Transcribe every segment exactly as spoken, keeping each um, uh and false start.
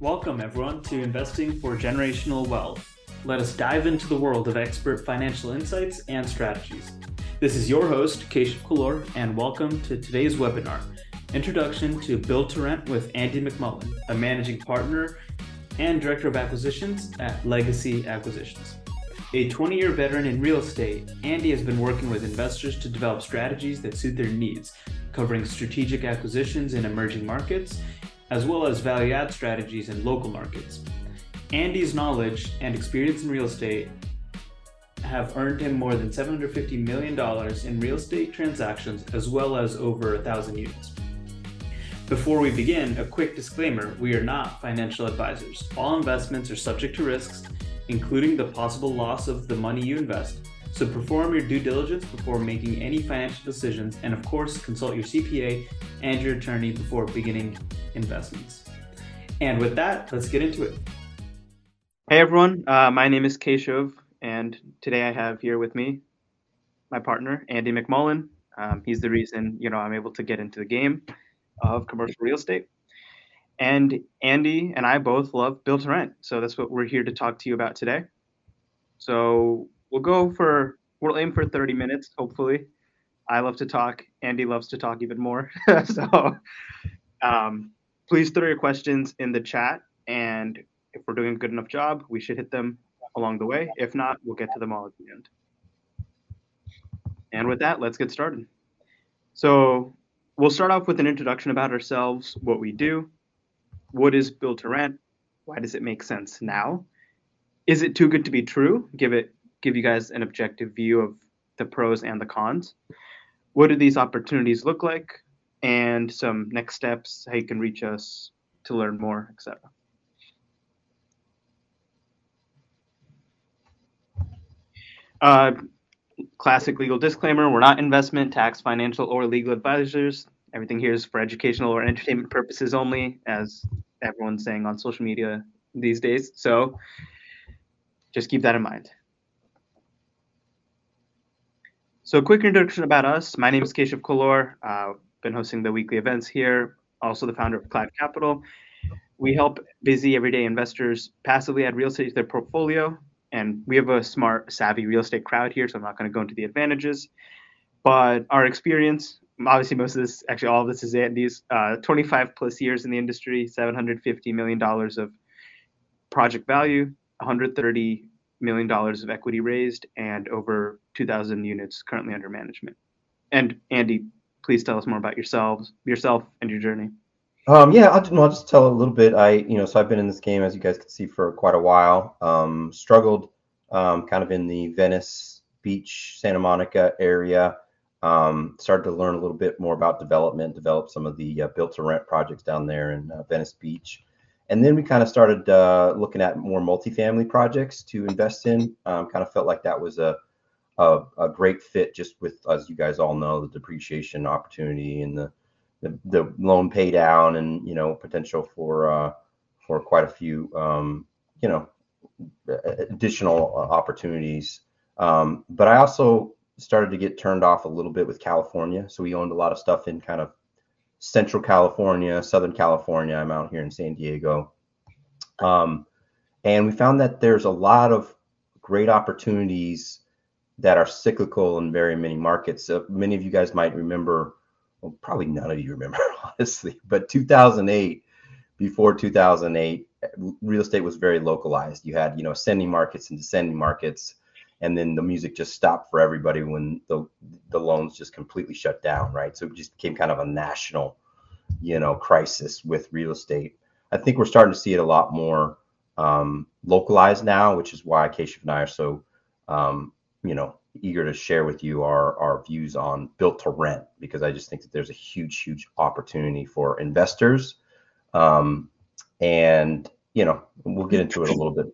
Welcome everyone to Investing for Generational Wealth. Let us dive into the world of expert financial insights and strategies. This is your host, Keshav Kolor, and welcome to today's webinar, Introduction to Build to Rent with Andy McMullen, a managing partner and director of acquisitions at Legacy Acquisitions. A twenty-year veteran in real estate, Andy has been working with investors to develop strategies that suit their needs, covering strategic acquisitions in emerging markets, as well as value-add strategies in local markets. Andy's knowledge and experience in real estate have earned him more than seven hundred fifty million dollars in real estate transactions, as well as over one thousand units. Before we begin, a quick disclaimer: we are not financial advisors. All investments are subject to risks, including the possible loss of the money you invest. So perform your due diligence before making any financial decisions, and of course, consult your C P A and your attorney before beginning investments. And with that, let's get into it. Hey everyone, uh, my name is Keshav, and today I have here with me my partner, Andy McMullen. Um, he's the reason, you know, I'm able to get into the game of commercial real estate. And Andy and I both love Build to Rent, so that's what we're here to talk to you about today. So we'll go for, we'll aim for thirty minutes, hopefully. I love to talk, Andy loves to talk even more. so um, please throw your questions in the chat, and if we're doing a good enough job, we should hit them along the way. If not, we'll get to them all at the end. And with that, let's get started. So we'll start off with an introduction about ourselves, what we do, what is Build to Rent, why does it make sense now, is it too good to be true, give it, give you guys an objective view of the pros and the cons, what do these opportunities look like, and some next steps, how you can reach us to learn more, et cetera. Uh, classic legal disclaimer: we're not investment, tax, financial, or legal advisors. Everything here is for educational or entertainment purposes only, as everyone's saying on social media these days. So just keep that in mind. So a quick introduction about us. My name is Keshav Kolor. I've uh, been hosting the weekly events here, also the founder of Cloud Capital. We help busy everyday investors passively add real estate to their portfolio. And we have a smart, savvy real estate crowd here, so I'm not going to go into the advantages. But our experience, obviously most of this, actually all of this is Andy's, uh, twenty-five plus years in the industry, seven hundred fifty million dollars of project value, one hundred thirty million dollars of equity raised, and over two thousand units currently under management. And Andy, please tell us more about yourselves, yourself and your journey. Um, yeah, I'll, I'll just tell a little bit. I, you know, so I've been in this game, as you guys can see, for quite a while. Um, struggled um, kind of in the Venice Beach, Santa Monica area. Um, started to learn a little bit more about development, developed some of the uh, built-to-rent projects down there in uh, Venice Beach. And then we kind of started uh, looking at more multifamily projects to invest in. Um, kind of felt like that was a, a, a great fit, just with, as you guys all know, the depreciation opportunity and the The, the loan pay down, and you know, potential for uh, for quite a few um, you know, additional uh, opportunities. Um, but I also started to get turned off a little bit with California. So we owned a lot of stuff in kind of Central California, Southern California. I'm out here in San Diego, um, and we found that there's a lot of great opportunities that are cyclical in very many markets. Uh, many of you guys might remember. Well, probably none of you remember, honestly, but two thousand eight, before two thousand eight, real estate was very localized. You had, you know, ascending markets and descending markets, and then the music just stopped for everybody when the the loans just completely shut down, right? So it just became kind of a national, you know, crisis with real estate. I think we're starting to see it a lot more um, localized now, which is why Keshav and I are so, um, you know, eager to share with you our, our views on Build to Rent, because I just think that there's a huge, huge opportunity for investors. Um, and, you know, we'll get into it a little bit,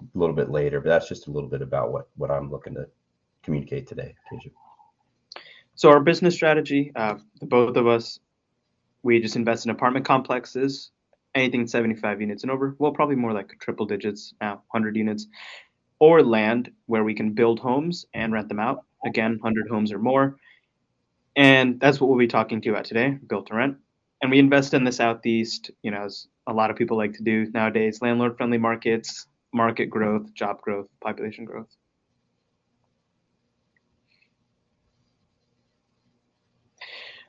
a little bit later, but that's just a little bit about what, what I'm looking to communicate today. So our business strategy, uh, the both of us, we just invest in apartment complexes, anything seventy-five units and over, well, probably more like triple digits now, one hundred units. Or land where we can build homes and rent them out. Again, one hundred homes or more. And that's what we'll be talking to you about today, Build to Rent. And we invest in the Southeast, you know, as a lot of people like to do nowadays: landlord-friendly markets, market growth, job growth, population growth.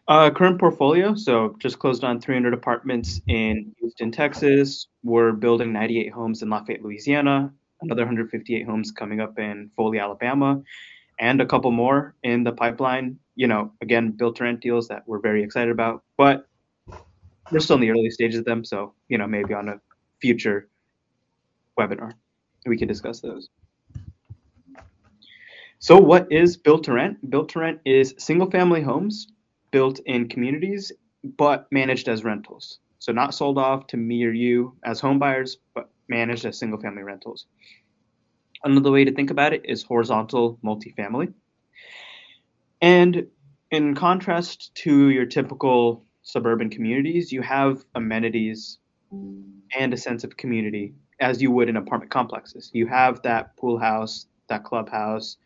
Uh, current portfolio, so just closed on three hundred apartments in Houston, Texas. We're building ninety-eight homes in Lafayette, Louisiana, another one hundred fifty-eight homes coming up in Foley, Alabama, and a couple more in the pipeline. You know, again, build to rent deals that we're very excited about, but we're still in the early stages of them. So, you know, maybe on a future webinar, we can discuss those. So what is build to rent? Build to rent is single family homes built in communities, but managed as rentals. So not sold off to me or you as home buyers, but managed as single family rentals. Another way to think about it is horizontal multifamily. And in contrast to your typical suburban communities, you have amenities and a sense of community as you would in apartment complexes. You have that pool house, that clubhouse,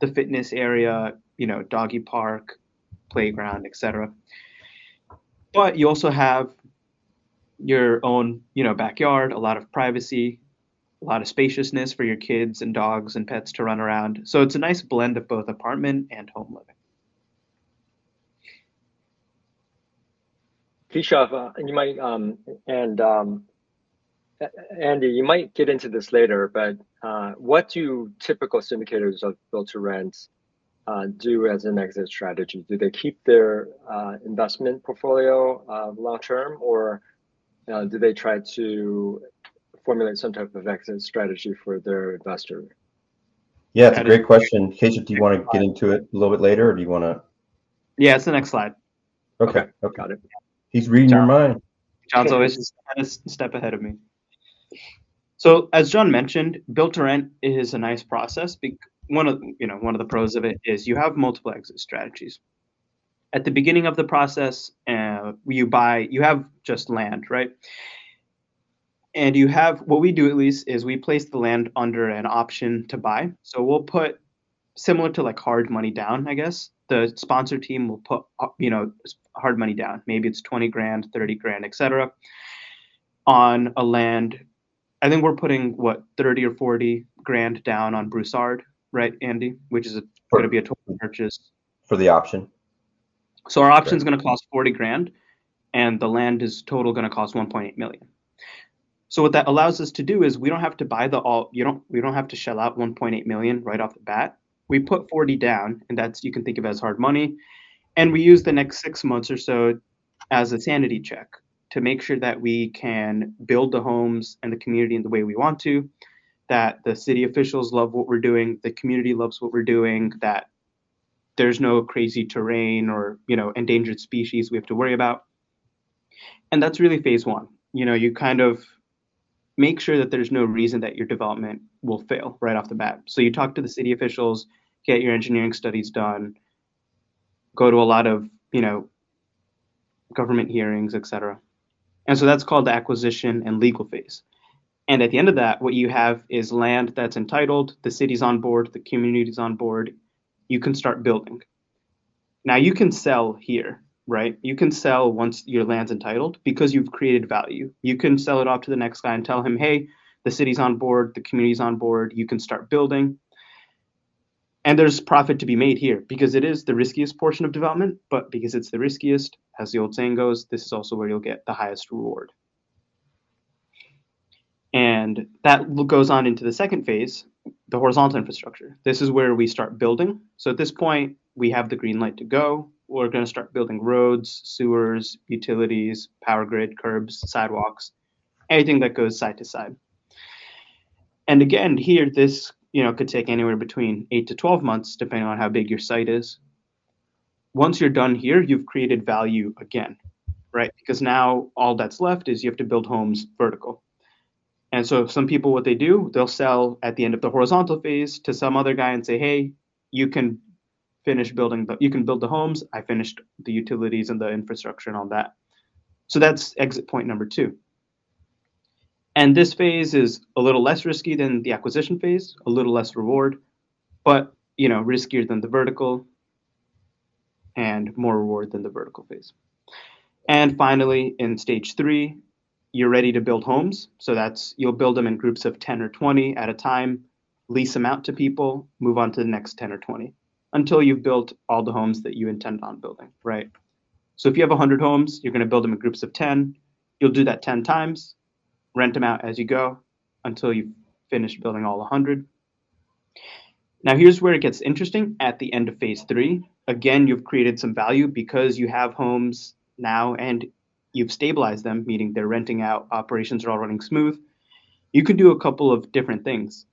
the fitness area, you know, doggy park, playground, et cetera. But you also have your own, you know, backyard, a lot of privacy, a lot of spaciousness for your kids and dogs and pets to run around. So it's a nice blend of both apartment and home living. Keshav, uh, you might um, and um, Andy, you might get into this later, but uh, what do typical syndicators of build to rent Uh, do as an exit strategy? Do they keep their uh, investment portfolio uh, long-term, or uh, do they try to formulate some type of exit strategy for their investor? Yeah, it's a great question. Keshav, do you want to get into it a little bit later, or do you want to? Yeah, it's the next slide. Okay, okay. Got it. He's reading John, your mind. John's always just a step ahead of me. So as John mentioned, build to rent is a nice process. Because One of you know one of the pros of it is you have multiple exit strategies. At the beginning of the process, uh, you buy you have just land, right? And you have what we do at least is we place the land under an option to buy. So we'll put similar to like hard money down, I guess. The sponsor team will put you know hard money down. Maybe it's twenty grand, thirty grand, et cetera. On a land, I think we're putting what thirty or forty grand down on Broussard. Right, Andy, which is going to be a total purchase for the option. So our option is going to cost forty grand, and the land is total going to cost one point eight million. So what that allows us to do is we don't have to buy the all. You don't. We don't have to shell out one point eight million right off the bat. We put forty down, and that's you can think of as hard money, and we use the next six months or so as a sanity check to make sure that we can build the homes and the community in the way we want to. That the city officials love what we're doing, the community loves what we're doing, that there's no crazy terrain or, you know, endangered species we have to worry about. And that's really phase one. You know, you kind of make sure that there's no reason that your development will fail right off the bat. So you talk to the city officials, get your engineering studies done, go to a lot of, you know, government hearings, et cetera. And so that's called the acquisition and legal phase. And at the end of that, what you have is land that's entitled, the city's on board, the community's on board, you can start building. Now you can sell here, right? You can sell once your land's entitled because you've created value. You can sell it off to the next guy and tell him, hey, the city's on board, the community's on board, you can start building. And there's profit to be made here because it is the riskiest portion of development, but because it's the riskiest, as the old saying goes, this is also where you'll get the highest reward. And that goes on into the second phase, the horizontal infrastructure. This is where we start building. So at this point, we have the green light to go. We're going to start building roads, sewers, utilities, power grid, curbs, sidewalks, anything that goes side to side. And again, here, this you know could take anywhere between eight to twelve months, depending on how big your site is. Once you're done here, you've created value again, right? Because now all that's left is you have to build homes vertical. And so some people, what they do, they'll sell at the end of the horizontal phase to some other guy and say, hey, you can finish building, the, you can build the homes. I finished the utilities and the infrastructure and all that. So that's exit point number two. And this phase is a little less risky than the acquisition phase, a little less reward, but you know, riskier than the vertical and more reward than the vertical phase. And finally, in stage three, you're ready to build homes. So that's, you'll build them in groups of ten or twenty at a time, lease them out to people, move on to the next ten or twenty until you've built all the homes that you intend on building, right? So if you have one hundred homes, you're going to build them in groups of ten. You'll do that ten times, rent them out as you go until you've finished building all one hundred. Now here's where it gets interesting. At the end of phase three, again, you've created some value because you have homes now and you've stabilized them, meaning they're renting out, operations are all running smooth. You could do a couple of different things.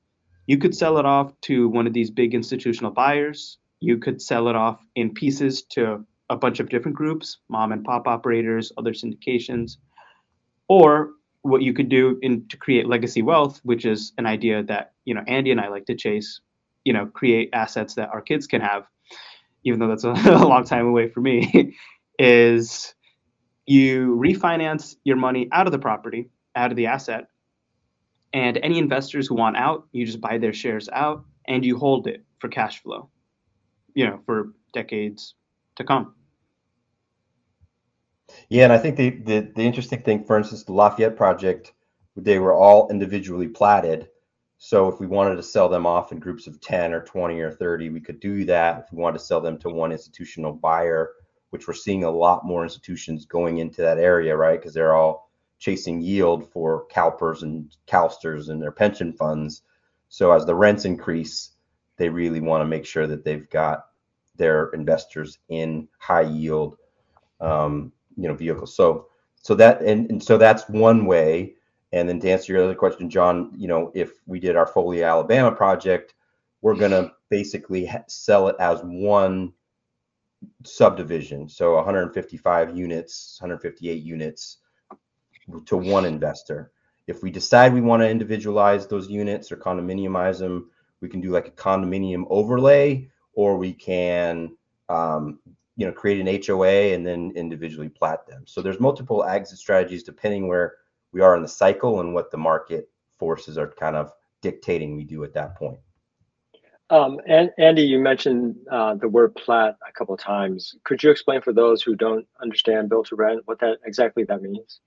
You could sell it off to one of these big institutional buyers. You could sell it off in pieces to a bunch of different groups, mom and pop operators, other syndications. Or what you could do in to create legacy wealth, which is an idea that, you know, Andy and I like to chase, you know, create assets that our kids can have, even though that's a, a long time away for me, is you refinance your money out of the property, out of the asset, and any investors who want out, you just buy their shares out and you hold it for cash flow, you know, for decades to come. Yeah, and I think the, the, the interesting thing, for instance, the Lafayette project, they were all individually platted. So if we wanted to sell them off in groups of ten or twenty or thirty, we could do that. If we wanted to sell them to one institutional buyer, which we're seeing a lot more institutions going into that area, right? Because they're all chasing yield for CalPERS and CalSTRS and their pension funds. So as the rents increase, they really want to make sure that they've got their investors in high yield, um, you know, vehicles. So, so that, and, and so that's one way. And then to answer your other question, John, you know, if we did our Foley, Alabama project, we're going to basically sell it as one subdivision. So one hundred fifty-five units, one hundred fifty-eight units to one investor. If we decide we want to individualize those units or condominiumize them, we can do like a condominium overlay, or we can, um, you know, create an H O A and then individually plat them. So there's multiple exit strategies depending where we are in the cycle and what the market forces are kind of dictating we do at that point. Um, and Andy, you mentioned uh, the word plat a couple of times. Could you explain for those who don't understand build to rent what that exactly that means?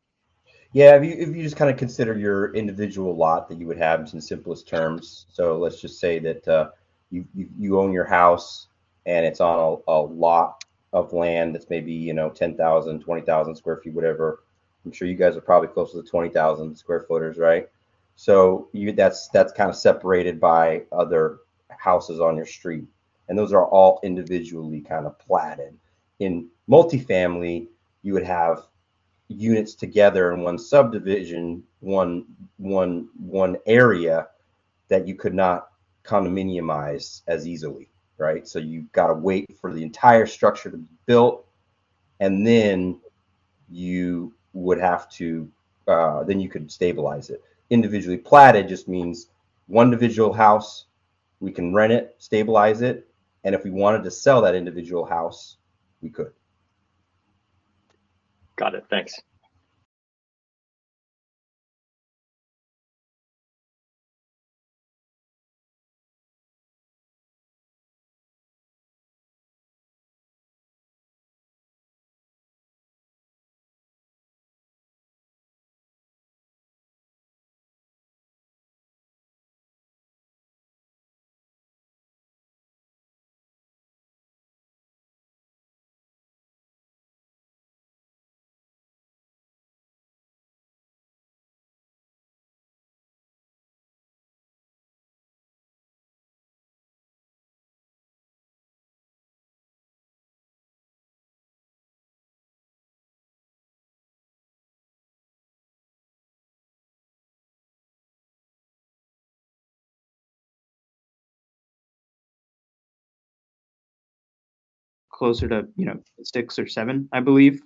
Yeah, if you, if you just kind of consider your individual lot that you would have in the simplest terms. So let's just say that uh, you, you you own your house and it's on a, a lot of land that's maybe, you know, ten thousand, twenty thousand square feet, whatever. I'm sure you guys are probably close to the twenty thousand square footers, right? So you, that's that's kind of separated by other houses on your street. And those are all individually kind of platted. In multifamily, you would have units together in one subdivision, one, one, one area that you could not condominiumize as easily, right? So you've got to wait for the entire structure to be built, and then you would have to, uh, then you could stabilize it. Individually platted just means one individual house, we can rent it, stabilize it, and if we wanted to sell that individual house, we could. Got it, thanks. Closer to, you know, six or seven, I believe.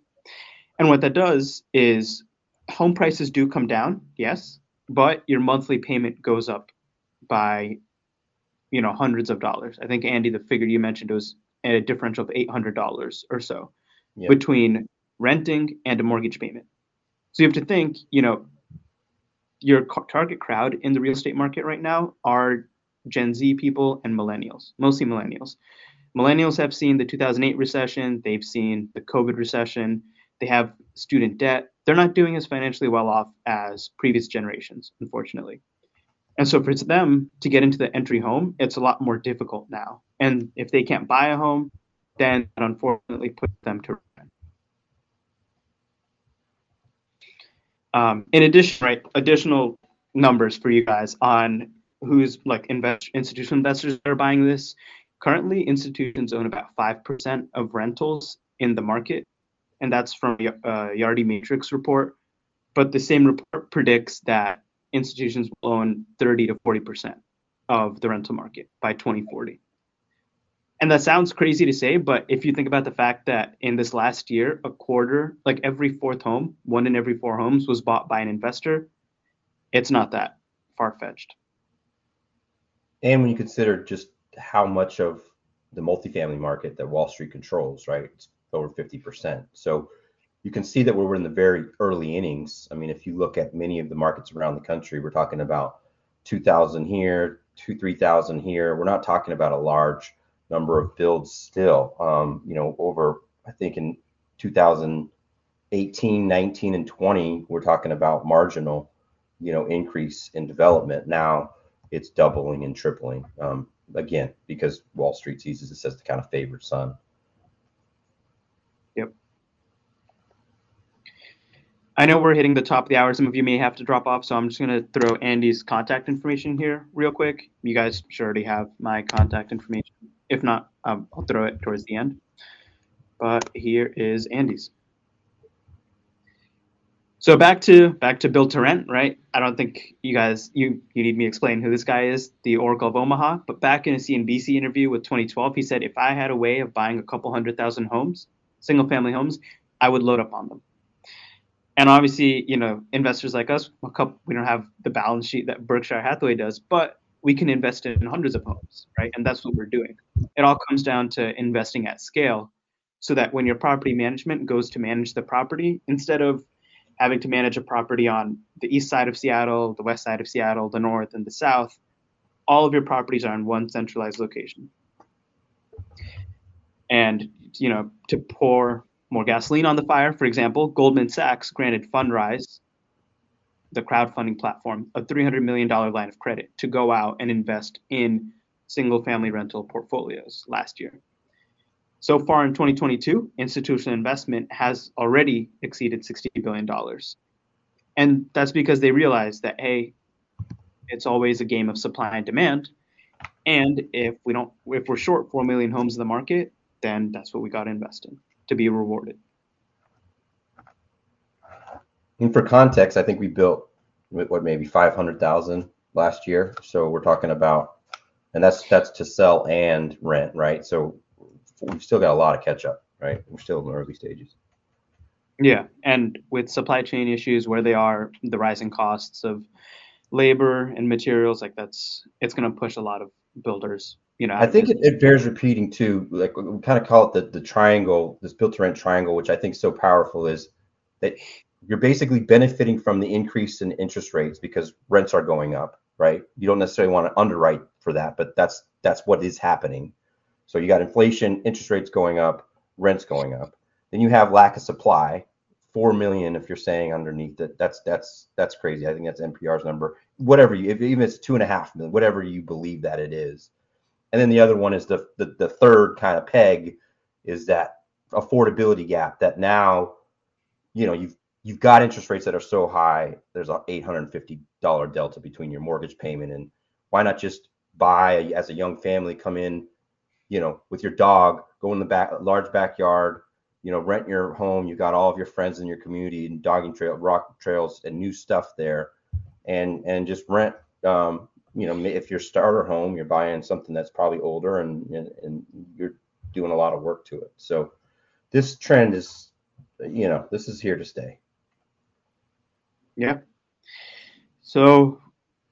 And what that does is home prices do come down, yes, but your monthly payment goes up by, you know, hundreds of dollars. I think, Andy, the figure you mentioned was a differential of eight hundred dollars or so, yeah, between renting and a mortgage payment. So you have to think, you know, your target crowd in the real estate market right now are Gen Z people and millennials, mostly millennials. Millennials have seen the two thousand eight recession, they've seen the COVID recession, They have student debt. They're not doing as financially well off as previous generations, unfortunately. And so for them to get into the entry home, it's a lot more difficult now. And if they can't buy a home, then that unfortunately puts them to rent. Um, in addition, right, additional numbers for you guys on who's like invest, institutional investors that are buying this. Currently, institutions own about five percent of rentals in the market, and that's from the uh, Yardi Matrix report. But the same report predicts that institutions will own thirty to forty percent of the rental market by twenty forty. And that sounds crazy to say, but if you think about the fact that in this last year, a quarter, like every fourth home, one in every four homes was bought by an investor, it's not that far-fetched. And when you consider just how much of the multifamily market that Wall Street controls, right? It's over fifty percent. So you can see that we're in the very early innings. I mean, if you look at many of the markets around the country, we're talking about two thousand here, two, three thousand here. We're not talking about a large number of builds still. Um, you know, over, I think in two thousand eighteen, nineteen, and twenty, we're talking about marginal, you know, increase in development. Now it's doubling and tripling. Um, Again, because Wall Street sees this as the kind of favored son. Yep. I know we're hitting the top of the hour. Some of you may have to drop off, so I'm just going to throw Andy's contact information here real quick. You guys should already have my contact information. If not, um, I'll throw it towards the end. But here is Andy's. So back to back to Build to Rent, right? I don't think you guys, you, you need me to explain who this guy is, the Oracle of Omaha. But back in a C N B C interview with twenty twelve, he said, if I had a way of buying a couple hundred thousand homes, single family homes, I would load up on them. And obviously, you know, investors like us, a couple, we don't have the balance sheet that Berkshire Hathaway does, but we can invest in hundreds of homes, right? And that's what we're doing. It all comes down to investing at scale so that when your property management goes to manage the property, instead of having to manage a property on the east side of Seattle, the west side of Seattle, the north and the south, all of your properties are in one centralized location. And, you know, to pour more gasoline on the fire, for example, Goldman Sachs granted Fundrise, the crowdfunding platform, a three hundred million dollars line of credit to go out and invest in single family rental portfolios last year. So far in twenty twenty-two, institutional investment has already exceeded sixty billion dollars. And that's because they realize that, hey, it's always a game of supply and demand. And if we don't, if we're short four million homes in the market, then that's what we got to invest in to be rewarded. And for context, I think we built, what, maybe five hundred thousand last year. So we're talking about, and that's that's to sell and rent, right? So we've still got a lot of catch up, right? We're still in the early stages. Yeah, and with supply chain issues where they are, the rising costs of labor and materials, like that's, it's going to push a lot of builders, you know. I think it, it bears repeating too, like we kind of call it the, the triangle, this Build to Rent triangle, which I think is so powerful, is that you're basically benefiting from the increase in interest rates because rents are going up, right? You don't necessarily want to underwrite for that, but that's that's what is happening. So you got inflation, interest rates going up, rents going up. Then you have lack of supply, four million if you're saying underneath it. That's that's that's crazy. I think that's N P R's number. Whatever you, if even if it's two and a half million, whatever you believe that it is. And then the other one is the the, the third kind of peg is that affordability gap. That now, you know, you've you've got interest rates that are so high. There's an eight hundred fifty dollars delta between your mortgage payment and why not just buy as a young family, come in, you know, with your dog, go in the back, large backyard, you know, rent your home. You've got all of your friends in your community and dogging trail, rock trails and new stuff there. And, and just rent, um, you know, if you're starter home, you're buying something that's probably older and, and, and you're doing a lot of work to it. So this trend is, you know, this is here to stay. Yeah. So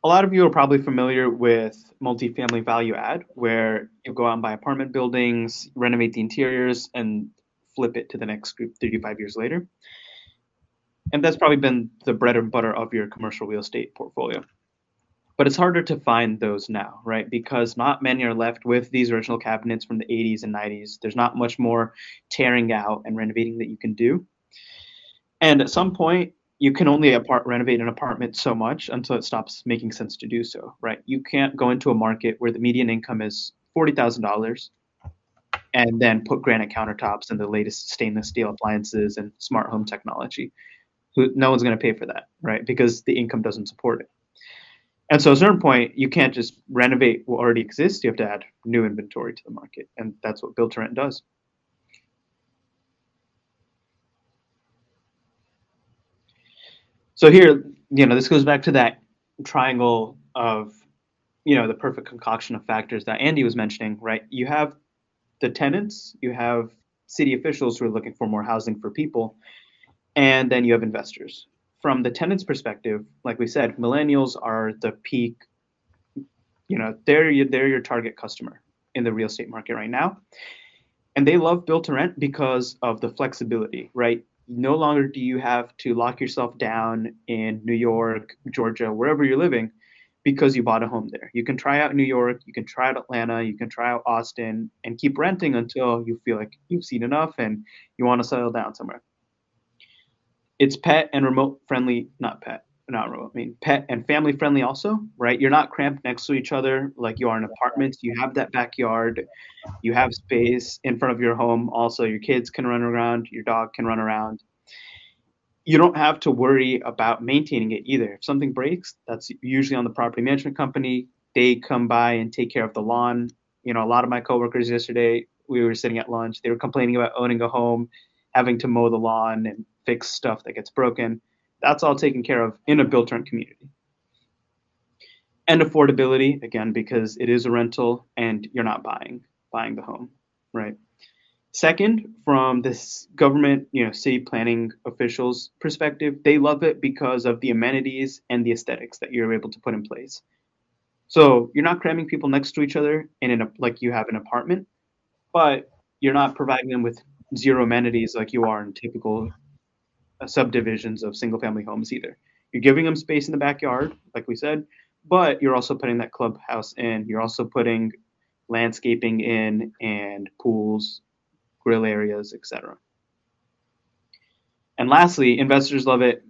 a lot of you are probably familiar with multifamily value add, where you go out and buy apartment buildings, renovate the interiors, and flip it to the next group thirty-five years later. And that's probably been the bread and butter of your commercial real estate portfolio. But it's harder to find those now, right? Because not many are left with these original cabinets from the eighties and nineties. There's not much more tearing out and renovating that you can do. And at some point, you can only apart renovate an apartment so much until it stops making sense to do so, right? You can't go into a market where the median income is forty thousand dollars and then put granite countertops and the latest stainless steel appliances and smart home technology. No one's going to pay for that, right? Because the income doesn't support it. And so at a certain point, you can't just renovate what already exists. You have to add new inventory to the market. And that's what Build to Rent does. So here, you know, this goes back to that triangle of, you know, the perfect concoction of factors that Andy was mentioning, right? You have the tenants, you have city officials who are looking for more housing for people, and then you have investors. From the tenants' perspective, like we said, millennials are the peak, you know, they're your, they're your target customer in the real estate market right now. And they love Build to Rent because of the flexibility, right? No longer do you have to lock yourself down in New York, Georgia, wherever you're living, because you bought a home there. You can try out New York, you can try out Atlanta, you can try out Austin, and keep renting until you feel like you've seen enough and you want to settle down somewhere. It's pet and remote friendly, not pet, not remote, I mean pet and family friendly also, right? You're not cramped next to each other like you are in apartments. You have that backyard, you have space in front of your home. Also, your kids can run around, your dog can run around. You don't have to worry about maintaining it either. If something breaks, that's usually on the property management company. They come by and take care of the lawn. You know, a lot of my coworkers yesterday, we were sitting at lunch, they were complaining about owning a home, having to mow the lawn and fix stuff that gets broken. That's all taken care of in a Build to Rent community. And affordability, again, because it is a rental and you're not buying, buying the home, right? Second, from this government, you know, city planning officials' perspective, they love it because of the amenities and the aesthetics that you're able to put in place. So you're not cramming people next to each other and in a, like you have an apartment, but you're not providing them with zero amenities like you are in typical uh, subdivisions of single-family homes either. You're giving them space in the backyard, like we said, but you're also putting that clubhouse in. You're also putting landscaping in and pools, grill areas, et cetera. And lastly, investors love it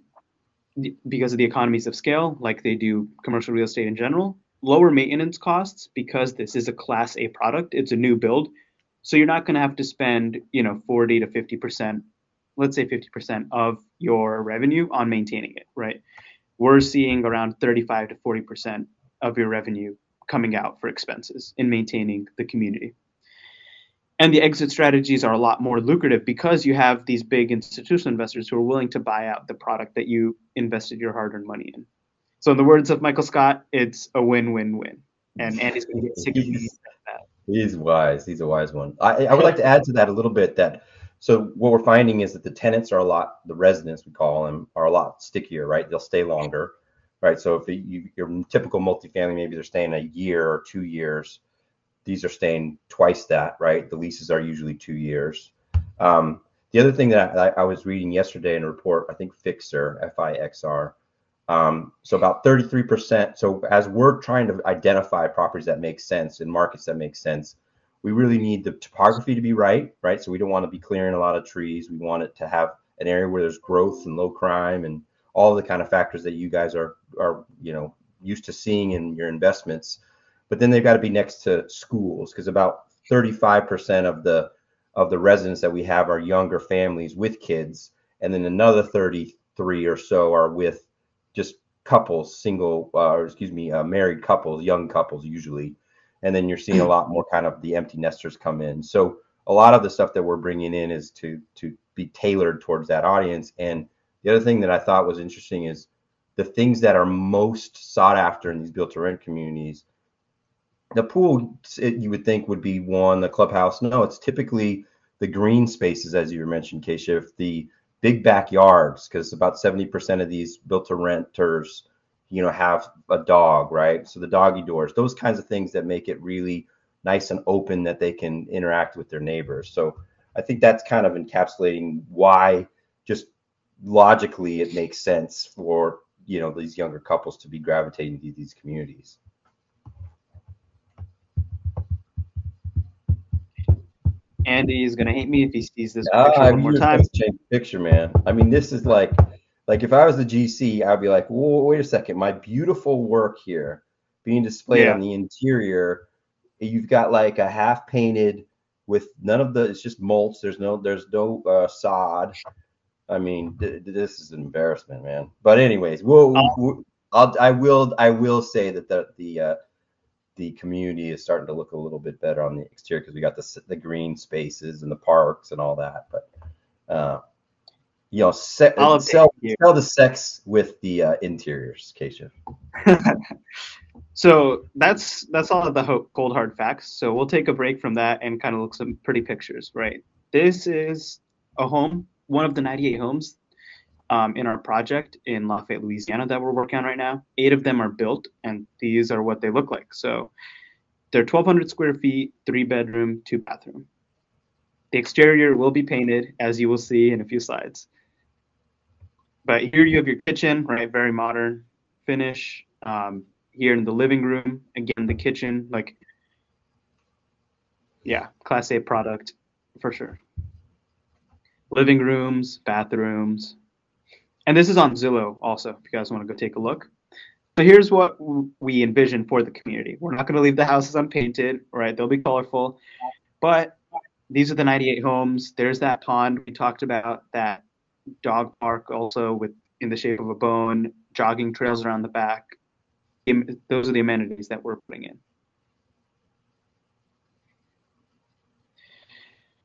because of the economies of scale, like they do commercial real estate in general. Lower maintenance costs because this is a Class A product. It's a new build, so you're not going to have to spend, you know, forty to fifty percent, let's say fifty percent of your revenue on maintaining it, right? We're seeing around thirty-five to forty percent of your revenue coming out for expenses in maintaining the community. And the exit strategies are a lot more lucrative because you have these big institutional investors who are willing to buy out the product that you invested your hard-earned money in. So in the words of Michael Scott, it's a win-win-win. And Andy's going to get sick of me. He's wise. He's a wise one. I, I would like to add to that a little bit that, so what we're finding is that the tenants are a lot, the residents we call them, are a lot stickier, right? They'll stay longer, right? So if you, your typical multifamily, maybe they're staying a year or two years. These are staying twice that, right? The leases are usually two years. Um, the other thing that I, I was reading yesterday in a report, I think Fixer, F I X R, um, so about thirty-three percent. So as we're trying to identify properties that make sense and markets that make sense, we really need the topography to be right, right? So we don't want to be clearing a lot of trees. We want it to have an area where there's growth and low crime and all the kind of factors that you guys are, are you know, used to seeing in your investments. But then they've got to be next to schools, because about thirty-five percent of the of the residents that we have are younger families with kids, and then another thirty-three or so are with just couples, single, uh, or excuse me, uh, married couples, young couples usually. And then you're seeing a lot more kind of the empty nesters come in. So a lot of the stuff that we're bringing in is to to be tailored towards that audience. And the other thing that I thought was interesting is the things that are most sought after in these Build to Rent communities. The pool, it, you would think, would be one, the clubhouse. No, it's typically the green spaces, as you mentioned, Keshav, the big backyards, because about seventy percent of these Build to Renters, you know, have a dog, right? So the doggy doors, those kinds of things that make it really nice and open that they can interact with their neighbors. So I think that's kind of encapsulating why just logically it makes sense for, you know, these younger couples to be gravitating to these communities. Andy is gonna hate me if he sees this uh, picture I one more time. Change the picture, man. I mean, this is like, like if I was the G C, I'd be like, whoa, wait a second, my beautiful work here being displayed yeah. on the interior. You've got like a half painted with none of the, it's just mulch. There's no, there's no uh, sod. I mean, th this is an embarrassment, man. But anyways, whoa, um, I'll, I will, I will say that the the uh, the community is starting to look a little bit better on the exterior because we got the the green spaces and the parks and all that. But uh, you know, se I'll sell you. sell the sex with the uh, interiors, Keshav. So that's that's all of the cold hard facts. So we'll take a break from that and kind of look some pretty pictures, right? This is a home, one of the ninety-eight homes um, in our project in Lafayette, Louisiana that we're working on right now. Eight of them are built, and these are what they look like. So they're twelve hundred square feet, three bedroom, two bathroom. The exterior will be painted, as you will see in a few slides. But here you have your kitchen, right? Very modern finish. Um, here in the living room, again, the kitchen, like, yeah, class A product for sure. Living rooms, bathrooms, and this is on Zillow also, if you guys want to go take a look. So here's what we envision for the community. We're not going to leave the houses unpainted, right? They'll be colorful, but these are the ninety-eight homes. There's that pond we talked about, that dog park also with in the shape of a bone, jogging trails around the back. Those are the amenities that we're putting in.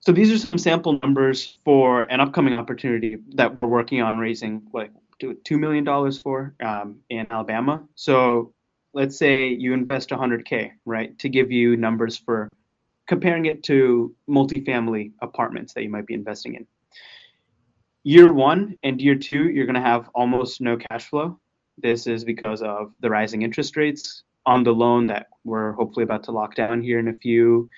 So these are some sample numbers for an upcoming opportunity that we're working on raising like two million dollars for um, in Alabama. So let's say you invest one hundred K, right, to give you numbers for comparing it to multifamily apartments that you might be investing in. Year one and year two, you're going to have almost no cash flow. This is because of the rising interest rates on the loan that we're hopefully about to lock down here in a few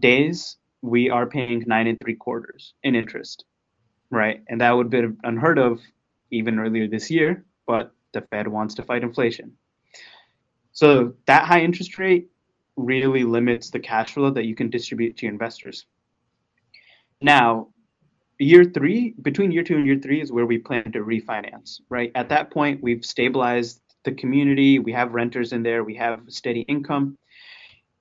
days. We are paying nine and three quarters in interest, right? And that would be unheard of even earlier this year, but the Fed wants to fight inflation. So that high interest rate really limits the cash flow that you can distribute to your investors. Now, year three, between year two and year three is where we plan to refinance, right? At that point, we've stabilized the community. We have renters in there. We have steady income.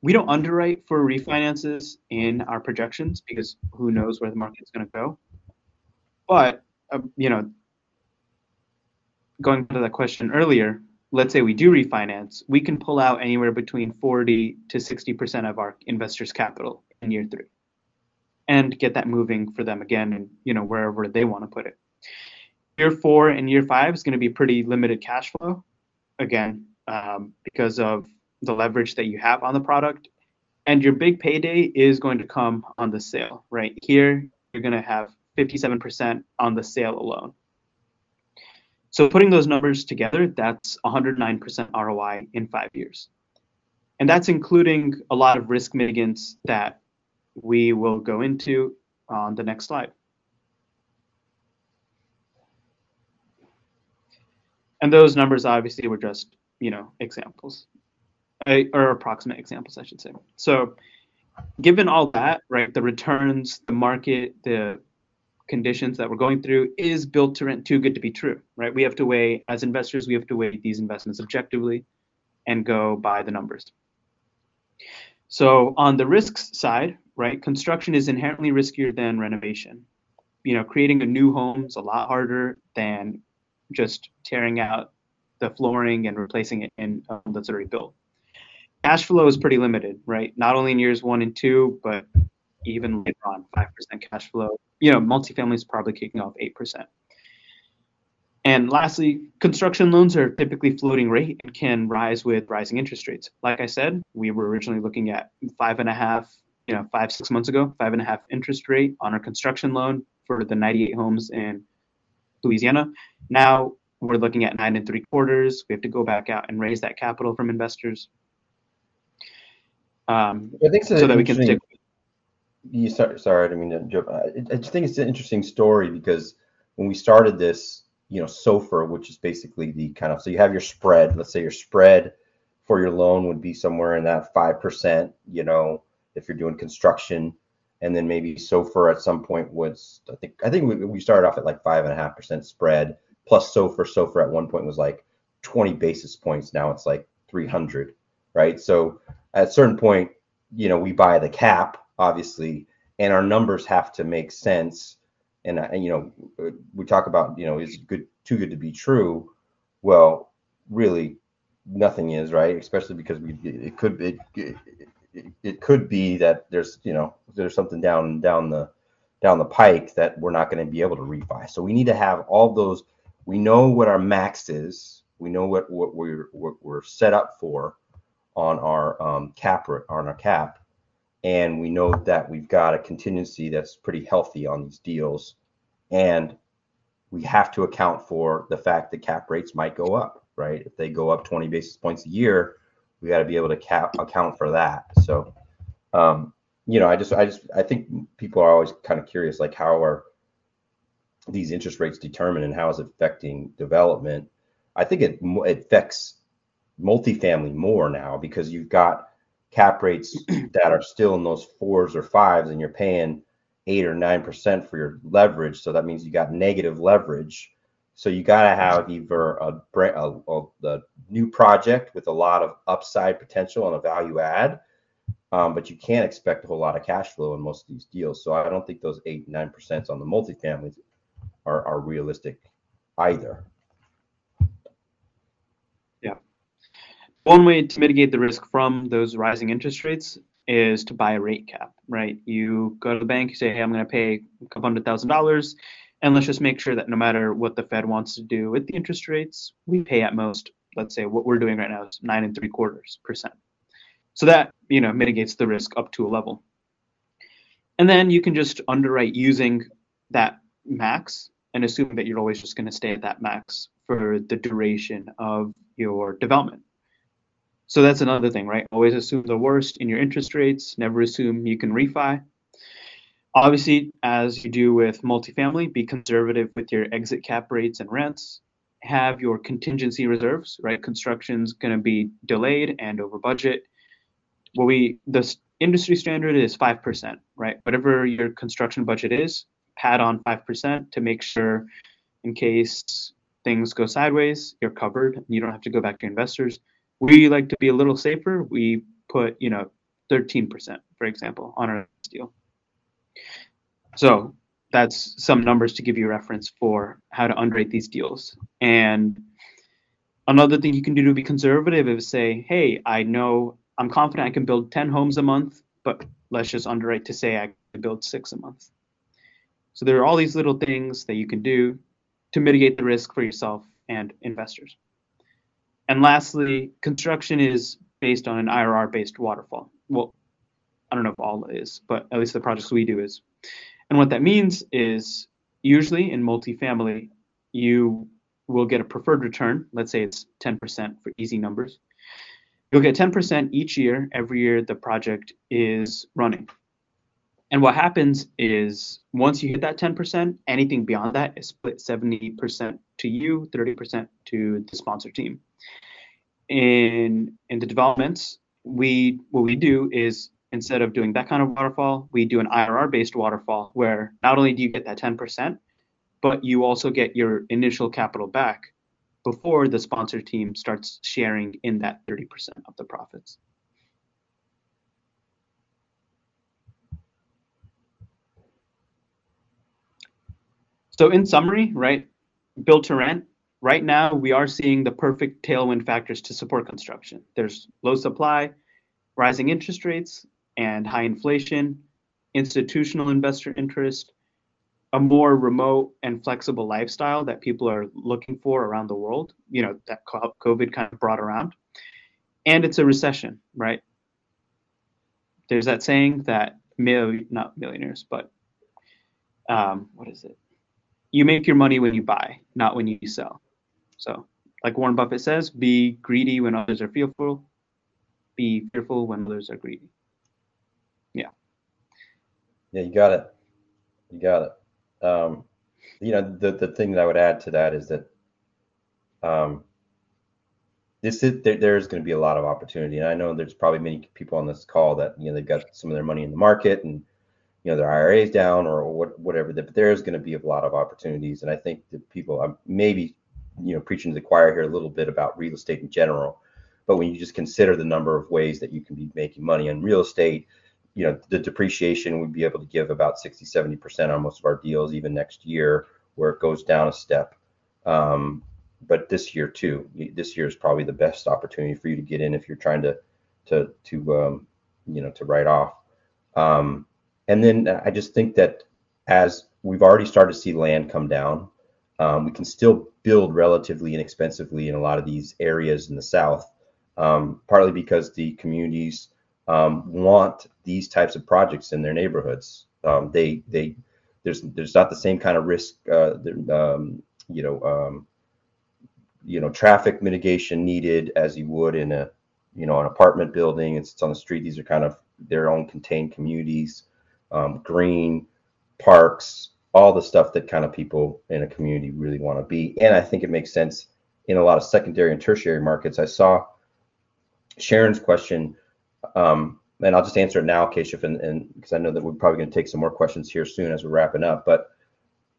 We don't underwrite for refinances in our projections because who knows where the market's going to go. But, uh, you know, going to that question earlier, let's say we do refinance, we can pull out anywhere between forty to sixty percent of our investors' capital in year three and get that moving for them again and, you know, wherever they want to put it. Year four and year five is going to be pretty limited cash flow, again, um, because of the leverage that you have on the product, and your big payday is going to come on the sale. Right here, you're going to have fifty-seven percent on the sale alone. So putting those numbers together, that's one hundred nine percent R O I in five years. And that's including a lot of risk mitigants that we will go into on the next slide. And those numbers obviously were just, you know, examples. Or approximate examples, I should say. So given all that, right, the returns, the market, the conditions that we're going through, is Build to Rent too good to be true, right? We have to weigh, as investors, we have to weigh these investments objectively and go by the numbers. So on the risks side, right, construction is inherently riskier than renovation. You know, creating a new home is a lot harder than just tearing out the flooring and replacing it in a home that's already built. Cash flow is pretty limited, right? Not only in years one and two, but even later on, five percent cash flow. You know, multifamily is probably kicking off eight percent. And lastly, construction loans are typically floating rate and can rise with rising interest rates. Like I said, we were originally looking at five and a half, you know, five, six months ago, five and a half interest rate on our construction loan for the ninety-eight homes in Louisiana. Now we're looking at nine and three quarters. We have to go back out and raise that capital from investors. Um, I think so that we can stick. You sorry, sorry, I didn't mean to jump. I, I just think it's an interesting story because when we started this, you know, SOFR, which is basically the kind of, so you have your spread. Let's say your spread for your loan would be somewhere in that five percent. You know, if you're doing construction, and then maybe SOFR at some point was, I think I think we, we started off at like five and a half percent spread plus SOFR. SOFR at one point was like twenty basis points. Now it's like three hundred, right? So at a certain point, you know, we buy the cap, obviously, and our numbers have to make sense. And, and you know, we talk about, you know, is it good, too good to be true? Well, really, nothing is, right? Especially because we it could it, it it could be that there's you know there's something down down the down the pike that we're not going to be able to refi. So we need to have all those. We know what our max is. We know what what we're what we're set up for on our um, cap on our cap, and we know that we've got a contingency that's pretty healthy on these deals, and we have to account for the fact that cap rates might go up. Right? If they go up twenty basis points a year, we got to be able to cap, account for that. So, um, you know, I just, I just, I think people are always kind of curious, like how are these interest rates determined and how is it affecting development? I think it, it affects multifamily more now because you've got cap rates that are still in those fours or fives and you're paying eight or nine percent for your leverage. So that means you got negative leverage. So you got to have either a, a, a new project with a lot of upside potential and a value add, um, but you can't expect a whole lot of cash flow in most of these deals. So I don't think those eight, nine percent on the multifamilies are, are realistic either. Yeah. One way to mitigate the risk from those rising interest rates is to buy a rate cap, right? You go to the bank, you say, hey, I'm going to pay a couple hundred thousand dollars. And let's just make sure that no matter what the Fed wants to do with the interest rates, we pay at most, let's say what we're doing right now is nine and three quarters percent. So that, you know, mitigates the risk up to a level. And then you can just underwrite using that max and assume that you're always just going to stay at that max for the duration of your development. So that's another thing, right? Always assume the worst in your interest rates, never assume you can refi. Obviously, as you do with multifamily, be conservative with your exit cap rates and rents. Have your contingency reserves, right? Construction's going to be delayed and over budget. What we, the industry standard is five percent, right? Whatever your construction budget is, pad on five percent to make sure in case things go sideways, you're covered. You don't have to go back to investors. We like to be a little safer. We put, you know, thirteen percent, for example, on our deal. So that's some numbers to give you a reference for how to underrate these deals. And another thing you can do to be conservative is say, hey, I know I'm confident I can build ten homes a month, but let's just underwrite to say I can build six a month. So there are all these little things that you can do to mitigate the risk for yourself and investors. And lastly, construction is based on an I R R-based waterfall. Well, I don't know if all is, but at least the projects we do is. And what that means is usually in multifamily, you will get a preferred return. Let's say it's ten percent for easy numbers. You'll get ten percent each year, every year the project is running. And what happens is once you hit that ten percent, anything beyond that is split seventy percent to you, thirty percent to the sponsor team. In, in the developments, we what we do is instead of doing that kind of waterfall, we do an I R R-based waterfall where not only do you get that ten percent, but you also get your initial capital back before the sponsor team starts sharing in that thirty percent of the profits. So in summary, right, Build to Rent, right now we are seeing the perfect tailwind factors to support construction. There's low supply, rising interest rates, and high inflation, institutional investor interest, a more remote and flexible lifestyle that people are looking for around the world, you know, that COVID kind of brought around. And it's a recession, right? There's that saying that, mil- not millionaires, but um, what is it? You make your money when you buy, not when you sell. So like Warren Buffett says, be greedy when others are fearful, be fearful when others are greedy. Yeah. Yeah, you got it. You got it. Um, you know, the, the thing that I would add to that is that um, this is there, there's going to be a lot of opportunity. And I know there's probably many people on this call that, you know, they've got some of their money in the market and you know, their I R A is down or what, whatever, that, but there's going to be a lot of opportunities. And I think that people, I'm maybe, you know, preaching to the choir here a little bit about real estate in general, but when you just consider the number of ways that you can be making money in real estate, you know, the depreciation would be able to give about sixty, seventy percent on most of our deals, even next year where it goes down a step. Um, but this year too, this year is probably the best opportunity for you to get in if you're trying to, to, to, um, you know, to write off. Um, and then I just think that as we've already started to see land come down, um, we can still build relatively inexpensively in a lot of these areas in the South, um, partly because the communities, um, want these types of projects in their neighborhoods. Um, they, they, there's, there's not the same kind of risk, uh, um, you know, um, you know, traffic mitigation needed as you would in a, you know, an apartment building. It's, it's on the street. These are kind of their own contained communities, um, green parks, all the stuff that kind of people in a community really want to be. And I think it makes sense in a lot of secondary and tertiary markets. I saw Sharon's question, um, and I'll just answer it now, Keshav, and, and because I know that we're probably going to take some more questions here soon as we're wrapping up. But,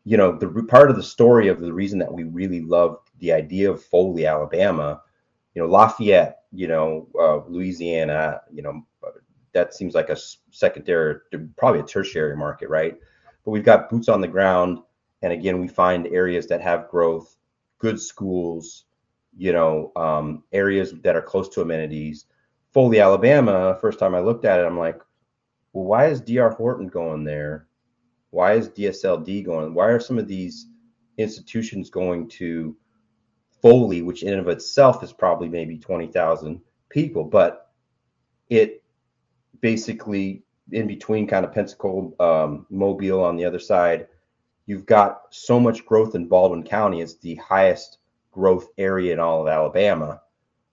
you know, the part of the story of the reason that we really love the idea of Foley, Alabama, you know, Lafayette, you know, uh, Louisiana, you know, that seems like a secondary, probably a tertiary market, right? But we've got boots on the ground. And again, we find areas that have growth, good schools, you know, um, areas that are close to amenities. Foley, Alabama, first time I looked at it, I'm like, well, why is D R. Horton going there? Why is D S L D going? Why are some of these institutions going to Foley, which in and of itself is probably maybe twenty thousand people, but it basically in between kind of Pensacola, um, Mobile on the other side, you've got so much growth in Baldwin County. It's the highest growth area in all of Alabama.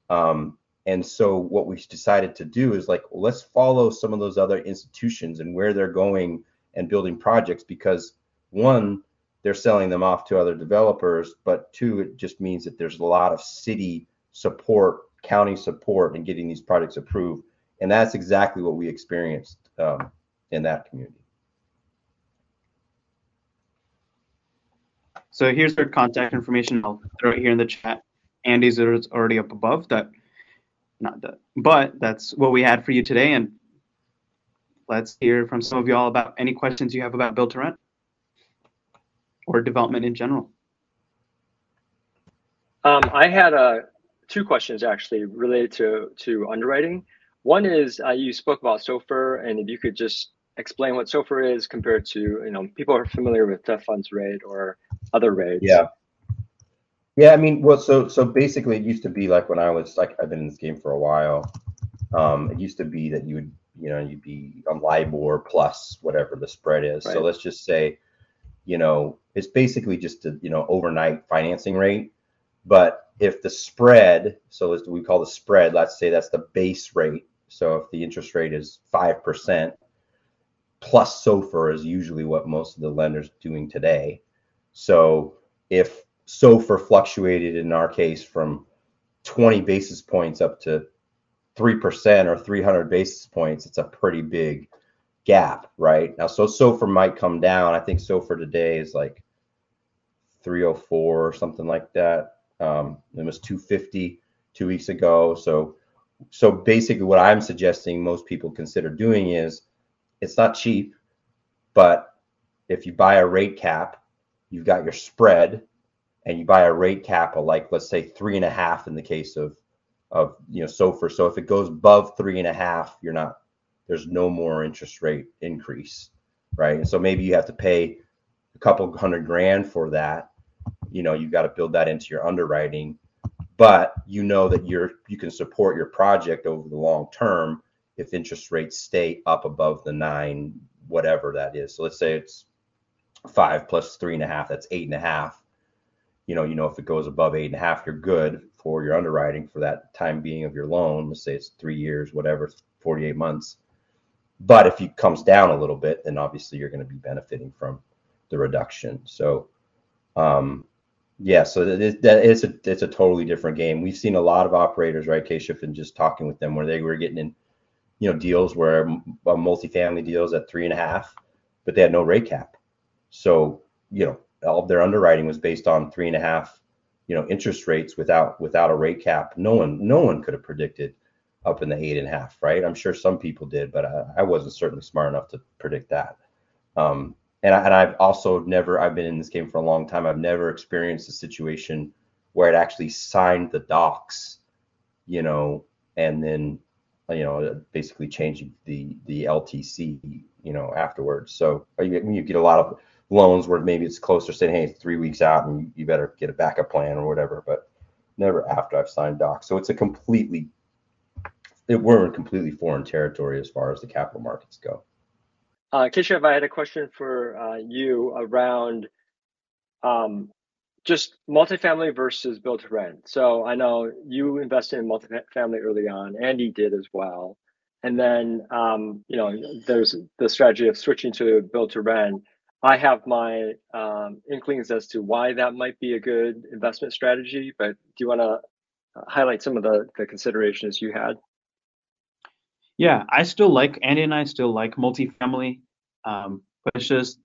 Um, and so what we've decided to do is like, well, let's follow some of those other institutions and where they're going and building projects, because one, they're selling them off to other developers, but two, it just means that there's a lot of city support, county support, and getting these projects approved. And that's exactly what we experienced um, in that community. So here's our contact information. I'll throw it here in the chat. Andy's is already up above that, not that, but that's what we had for you today. And let's hear from some of y'all about any questions you have about Build to Rent or development in general. Um, I had uh, two questions actually related to, to underwriting. One is uh, you spoke about SOFR, and if you could just explain what SOFR is compared to, you know, people are familiar with the funds rate or other rates. Yeah. Yeah, I mean, well, so so basically it used to be like when I was like, I've been in this game for a while. Um, it used to be that you would, you know, you'd be on LIBOR plus whatever the spread is. Right. So let's just say, you know, it's basically just a, you know, overnight financing rate. But if the spread, so as we call the spread, let's say that's the base rate. So if the interest rate is five percent plus SOFR is usually what most of the lenders are doing today. So if SOFR fluctuated in our case from twenty basis points up to three percent or three hundred basis points, it's a pretty big gap right now. So SOFR might come down. I think SOFR today is like three oh four or something like that. Um, it was two fifty two weeks ago. So, so basically what I'm suggesting most people consider doing is it's not cheap, but if you buy a rate cap, you've got your spread and you buy a rate cap of like, let's say three and a half in the case of, of, you know, SOFR. So if it goes above three and a half, you're not, there's no more interest rate increase, right? And so maybe you have to pay a couple hundred grand for that. You know, you've got to build that into your underwriting, but you know that you're, you can support your project over the long term if interest rates stay up above the nine, whatever that is. So let's say it's five plus three and a half, that's eight and a half. You know, you know, if it goes above eight and a half, you're good for your underwriting for that time being of your loan. Let's say it's three years, whatever, forty-eight months. But if it comes down a little bit, then obviously you're going to be benefiting from the reduction. So, um, yeah, so that, that it's a it's a totally different game. We've seen a lot of operators, right, Keshav, and just talking with them where they were getting in, you know, deals where uh, multifamily deals at three and a half, but they had no rate cap. So, you know, all of their underwriting was based on three and a half, you know, interest rates without without a rate cap. No one, no one could have predicted up in the eight and a half, right? I'm sure some people did, but I, I wasn't certainly smart enough to predict that. Um, and, I, and I've also never, I've been in this game for a long time. I've never experienced a situation where it actually signed the docs, you know, and then, you know, basically changing the, the L T C, you know, afterwards. So you, you get a lot of loans where maybe it's closer, saying, hey, it's three weeks out and you better get a backup plan or whatever, but never after I've signed docs. So it's a completely, it, we're in completely foreign territory as far as the capital markets go. Uh, Keshav, I had a question for uh, you around um, just multifamily versus build to rent. So I know you invested in multifamily early on, Andy did as well. And then, um, you know, there's the strategy of switching to build to rent. I have my um, inklings as to why that might be a good investment strategy, but do you want to highlight some of the, the considerations you had? Yeah, I still like, Andy and I still like multifamily, um, but it's just,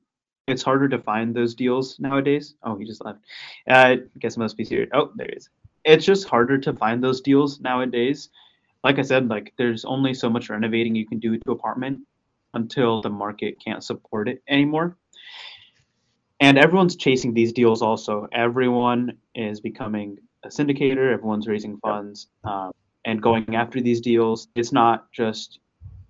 it's harder to find those deals nowadays. Oh, he just left. Uh, I guess it must be serious. Oh, there he is. It's just harder to find those deals nowadays. Like I said, like there's only so much renovating you can do to apartment until the market can't support it anymore. And everyone's chasing these deals also. Everyone is becoming a syndicator. Everyone's raising funds. Um, and going after these deals. It's not just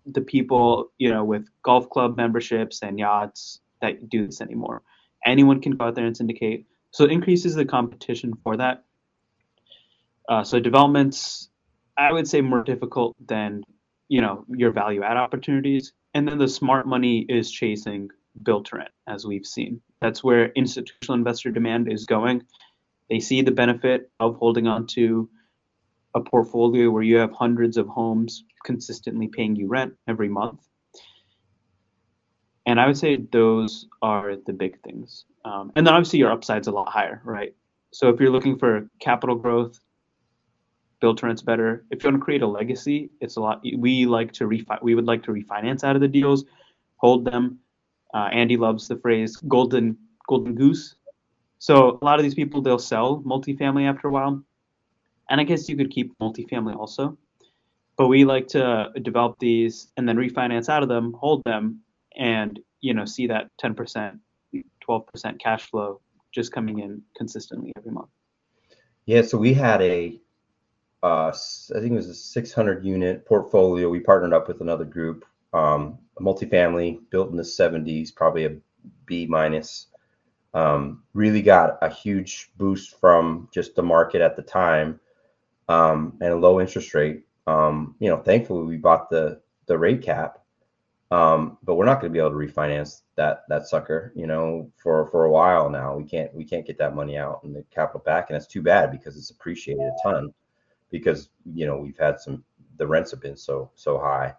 the people, you know, with golf club memberships and yachts that do this anymore. Anyone can go out there and syndicate. So it increases the competition for that. Uh, so developments, I would say, more difficult than, you know, your value add opportunities. And then the smart money is chasing build to rent, as we've seen. That's where institutional investor demand is going. They see the benefit of holding on to a portfolio where you have hundreds of homes consistently paying you rent every month. And I would say those are the big things. Um, and then obviously your upside's a lot higher, right? So if you're looking for capital growth, build to rent's better. If you want to create a legacy, it's a lot. We like to refi- we would like to refinance out of the deals, hold them. Uh, Andy loves the phrase golden, golden goose. So a lot of these people, they'll sell multifamily after a while. And I guess you could keep multifamily also, but we like to develop these and then refinance out of them, hold them, and, you know, see that ten percent, twelve percent cash flow just coming in consistently every month. Yeah, so we had a, uh, I think it was a six hundred unit portfolio. We partnered up with another group, um, a multifamily built in the seventies, probably a B minus. Um, really got a huge boost from just the market at the time. Um, and a low interest rate. Um, you know, thankfully we bought the the rate cap, um, but we're not going to be able to refinance that that sucker. You know, for for a while now, we can't we can't get that money out and the capital back, and that's too bad because it's appreciated a ton. Because you know we've had some the rents have been so so high.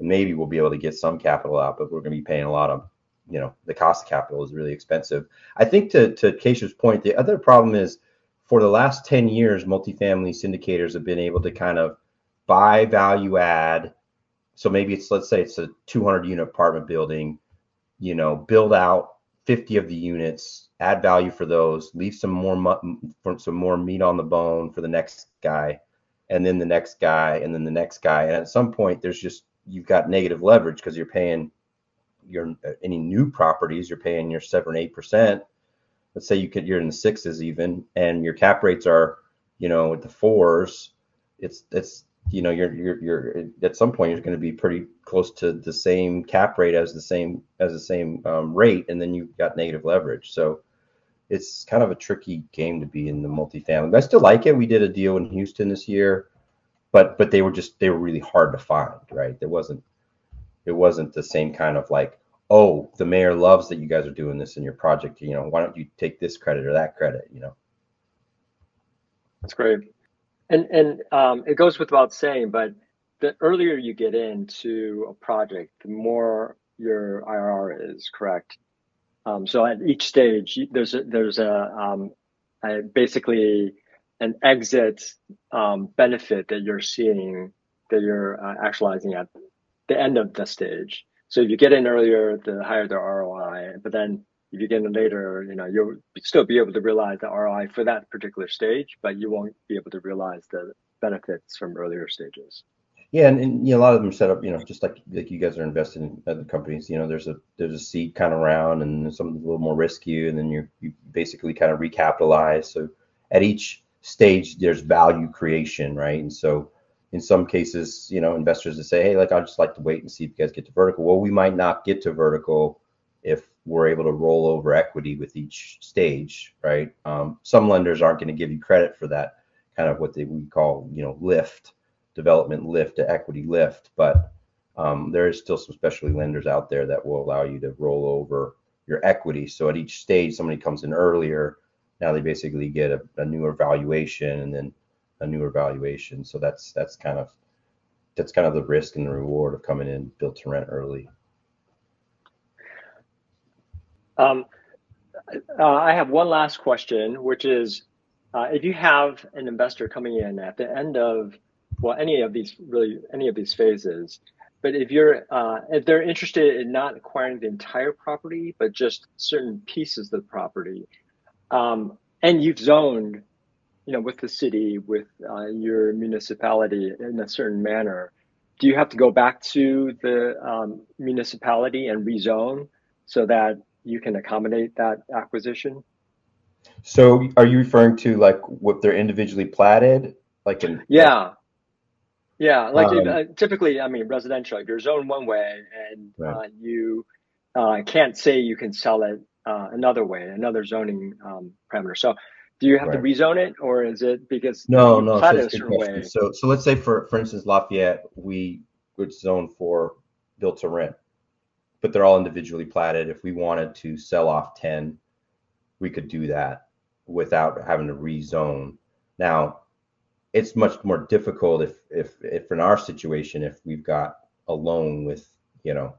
Maybe we'll be able to get some capital out, but we're going to be paying a lot of you know the cost of capital is really expensive. I think to to Keshav's point, the other problem is, for the last ten years, multifamily syndicators have been able to kind of buy value add. So maybe it's, let's say it's a two hundred unit apartment building, you know, build out fifty of the units, add value for those, leave some more some more meat on the bone for the next guy, and then the next guy, and then the next guy. And at some point, there's just, you've got negative leverage because you're paying your any new properties, you're paying your seven, eight percent. Let's say you could, you're in the sixes even, and your cap rates are, you know, at the fours. It's it's you know you're you're you're at some point you're going to be pretty close to the same cap rate as the same as the same um, rate, and then you've got negative leverage. So it's kind of a tricky game to be in the multifamily. But I still like it. We did a deal in Houston this year, but but they were just they were really hard to find. Right? There wasn't it wasn't the same kind of like, oh, the mayor loves that you guys are doing this in your project. You know, why don't you take this credit or that credit? You know, that's great. And and um, it goes without saying, but the earlier you get into a project, the more your I R R is, correct? Um, so at each stage, there's a, there's a, um, a basically an exit um, benefit that you're seeing that you're uh, actualizing at the end of the stage. So if you get in earlier, the higher the R O I, but then if you get in later, you know, you'll still be able to realize the R O I for that particular stage, but you won't be able to realize the benefits from earlier stages. Yeah, and, and you know, a lot of them set up, you know, just like like you guys are invested in other companies. You know, there's a there's a seed kind of round, and some a little more risky, and then you you basically kind of recapitalize. So at each stage, there's value creation, right? And so in some cases, you know, investors that say, hey, like I just like to wait and see if you guys get to vertical. Well, we might not get to vertical if we're able to roll over equity with each stage, right? Um, some lenders aren't going to give you credit for that kind of what they we call, you know, lift, development lift to equity lift. But um, there is still some specialty lenders out there that will allow you to roll over your equity. So at each stage, somebody comes in earlier. Now they basically get a, a newer valuation and then a newer valuation. So that's that's kind of that's kind of the risk and the reward of coming in build to rent early. Um, uh, I have one last question, which is uh, if you have an investor coming in at the end of well any of these really any of these phases, but if you're uh, if they're interested in not acquiring the entire property but just certain pieces of the property, um, and you've zoned, you know, with the city, with uh, your municipality in a certain manner, do you have to go back to the um, municipality and rezone so that you can accommodate that acquisition? So are you referring to like what they're individually platted? Like in Yeah. Yeah. Like um, uh, typically, I mean, residential, you're zoned one way and right. uh, you uh, can't say you can sell it uh, another way, another zoning um, parameter. So do you have right. to rezone it, or is it because no, no, so, that's a good question. so so let's say for for instance Lafayette, we would zone for build to rent, but they're all individually platted. If we wanted to sell off ten, we could do that without having to rezone. Now it's much more difficult if if if in our situation, if we've got a loan with, you know,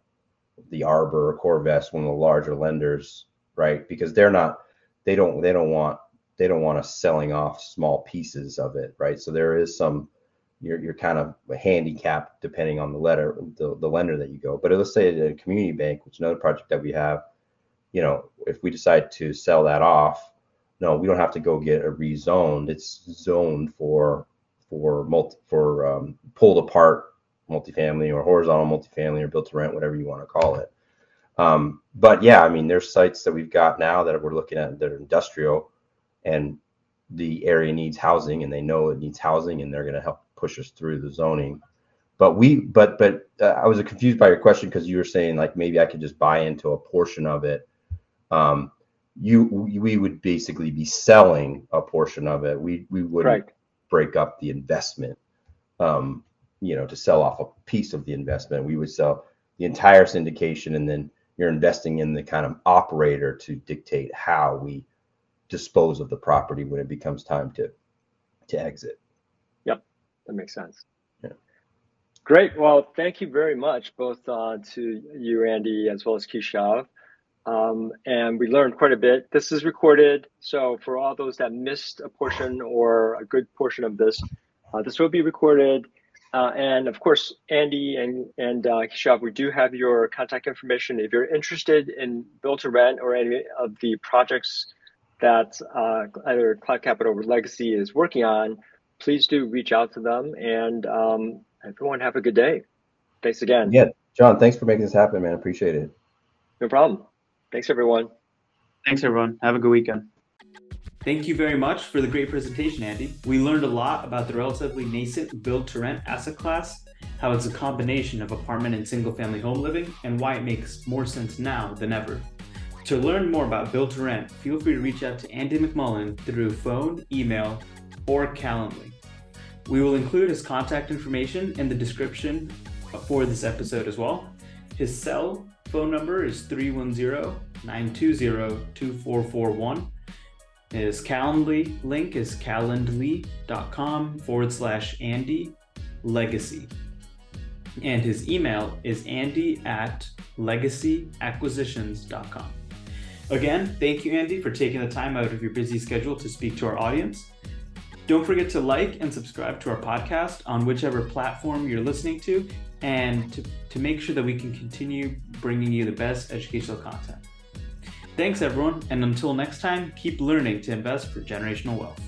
the Arbor or CoreVest, one of the larger lenders, right? Because they're not they don't they don't want they don't want us selling off small pieces of it, right? So there is some, you're, you're kind of handicapped depending on the letter, the, the lender that you go. But let's say at a community bank, which is another project that we have, you know, if we decide to sell that off, no, we don't have to go get a rezoned. It's zoned for for multi, for um, pulled apart multifamily or horizontal multifamily or built to rent, whatever you want to call it. Um, but yeah, I mean, there's sites that we've got now that we're looking at that are industrial, and the area needs housing, and they know it needs housing, and they're going to help push us through the zoning. But we, but but uh, I was confused by your question because you were saying like maybe I could just buy into a portion of it. Um, you, we would basically be selling a portion of it. We we wouldn't right. break up the investment. Um, you know, to sell off a piece of the investment, we would sell the entire syndication, and then you're investing in the kind of operator to dictate how we dispose of the property when it becomes time to to exit. Yep, that makes sense. Yeah. Great. Well, thank you very much, both uh, to you, Andy, as well as Keshav. Um, and we learned quite a bit. This is recorded, so for all those that missed a portion or a good portion of this, uh, this will be recorded. Uh, and of course, Andy and, and uh, Keshav, we do have your contact information. If you're interested in Build to Rent or any of the projects that uh, either Cloud Capital or Legacy is working on, please do reach out to them. And um, everyone have a good day. Thanks again. Yeah, John, thanks for making this happen, man. Appreciate it. No problem. Thanks, everyone. Thanks, everyone. Have a good weekend. Thank you very much for the great presentation, Andy. We learned a lot about the relatively nascent build-to-rent asset class, how it's a combination of apartment and single-family home living, and why it makes more sense now than ever. To learn more about Build to Rent, feel free to reach out to Andy McMullen through phone, email, or Calendly. We will include his contact information in the description for this episode as well. His cell phone number is three one zero, nine two zero, two four four one. His Calendly link is calendly.com forward slash Andy Legacy. And his email is andy at legacy acquisitions dot com. Again, thank you, Andy, for taking the time out of your busy schedule to speak to our audience. Don't forget to like and subscribe to our podcast on whichever platform you're listening to, and to, to make sure that we can continue bringing you the best educational content. Thanks, everyone, and until next time, keep learning to invest for generational wealth.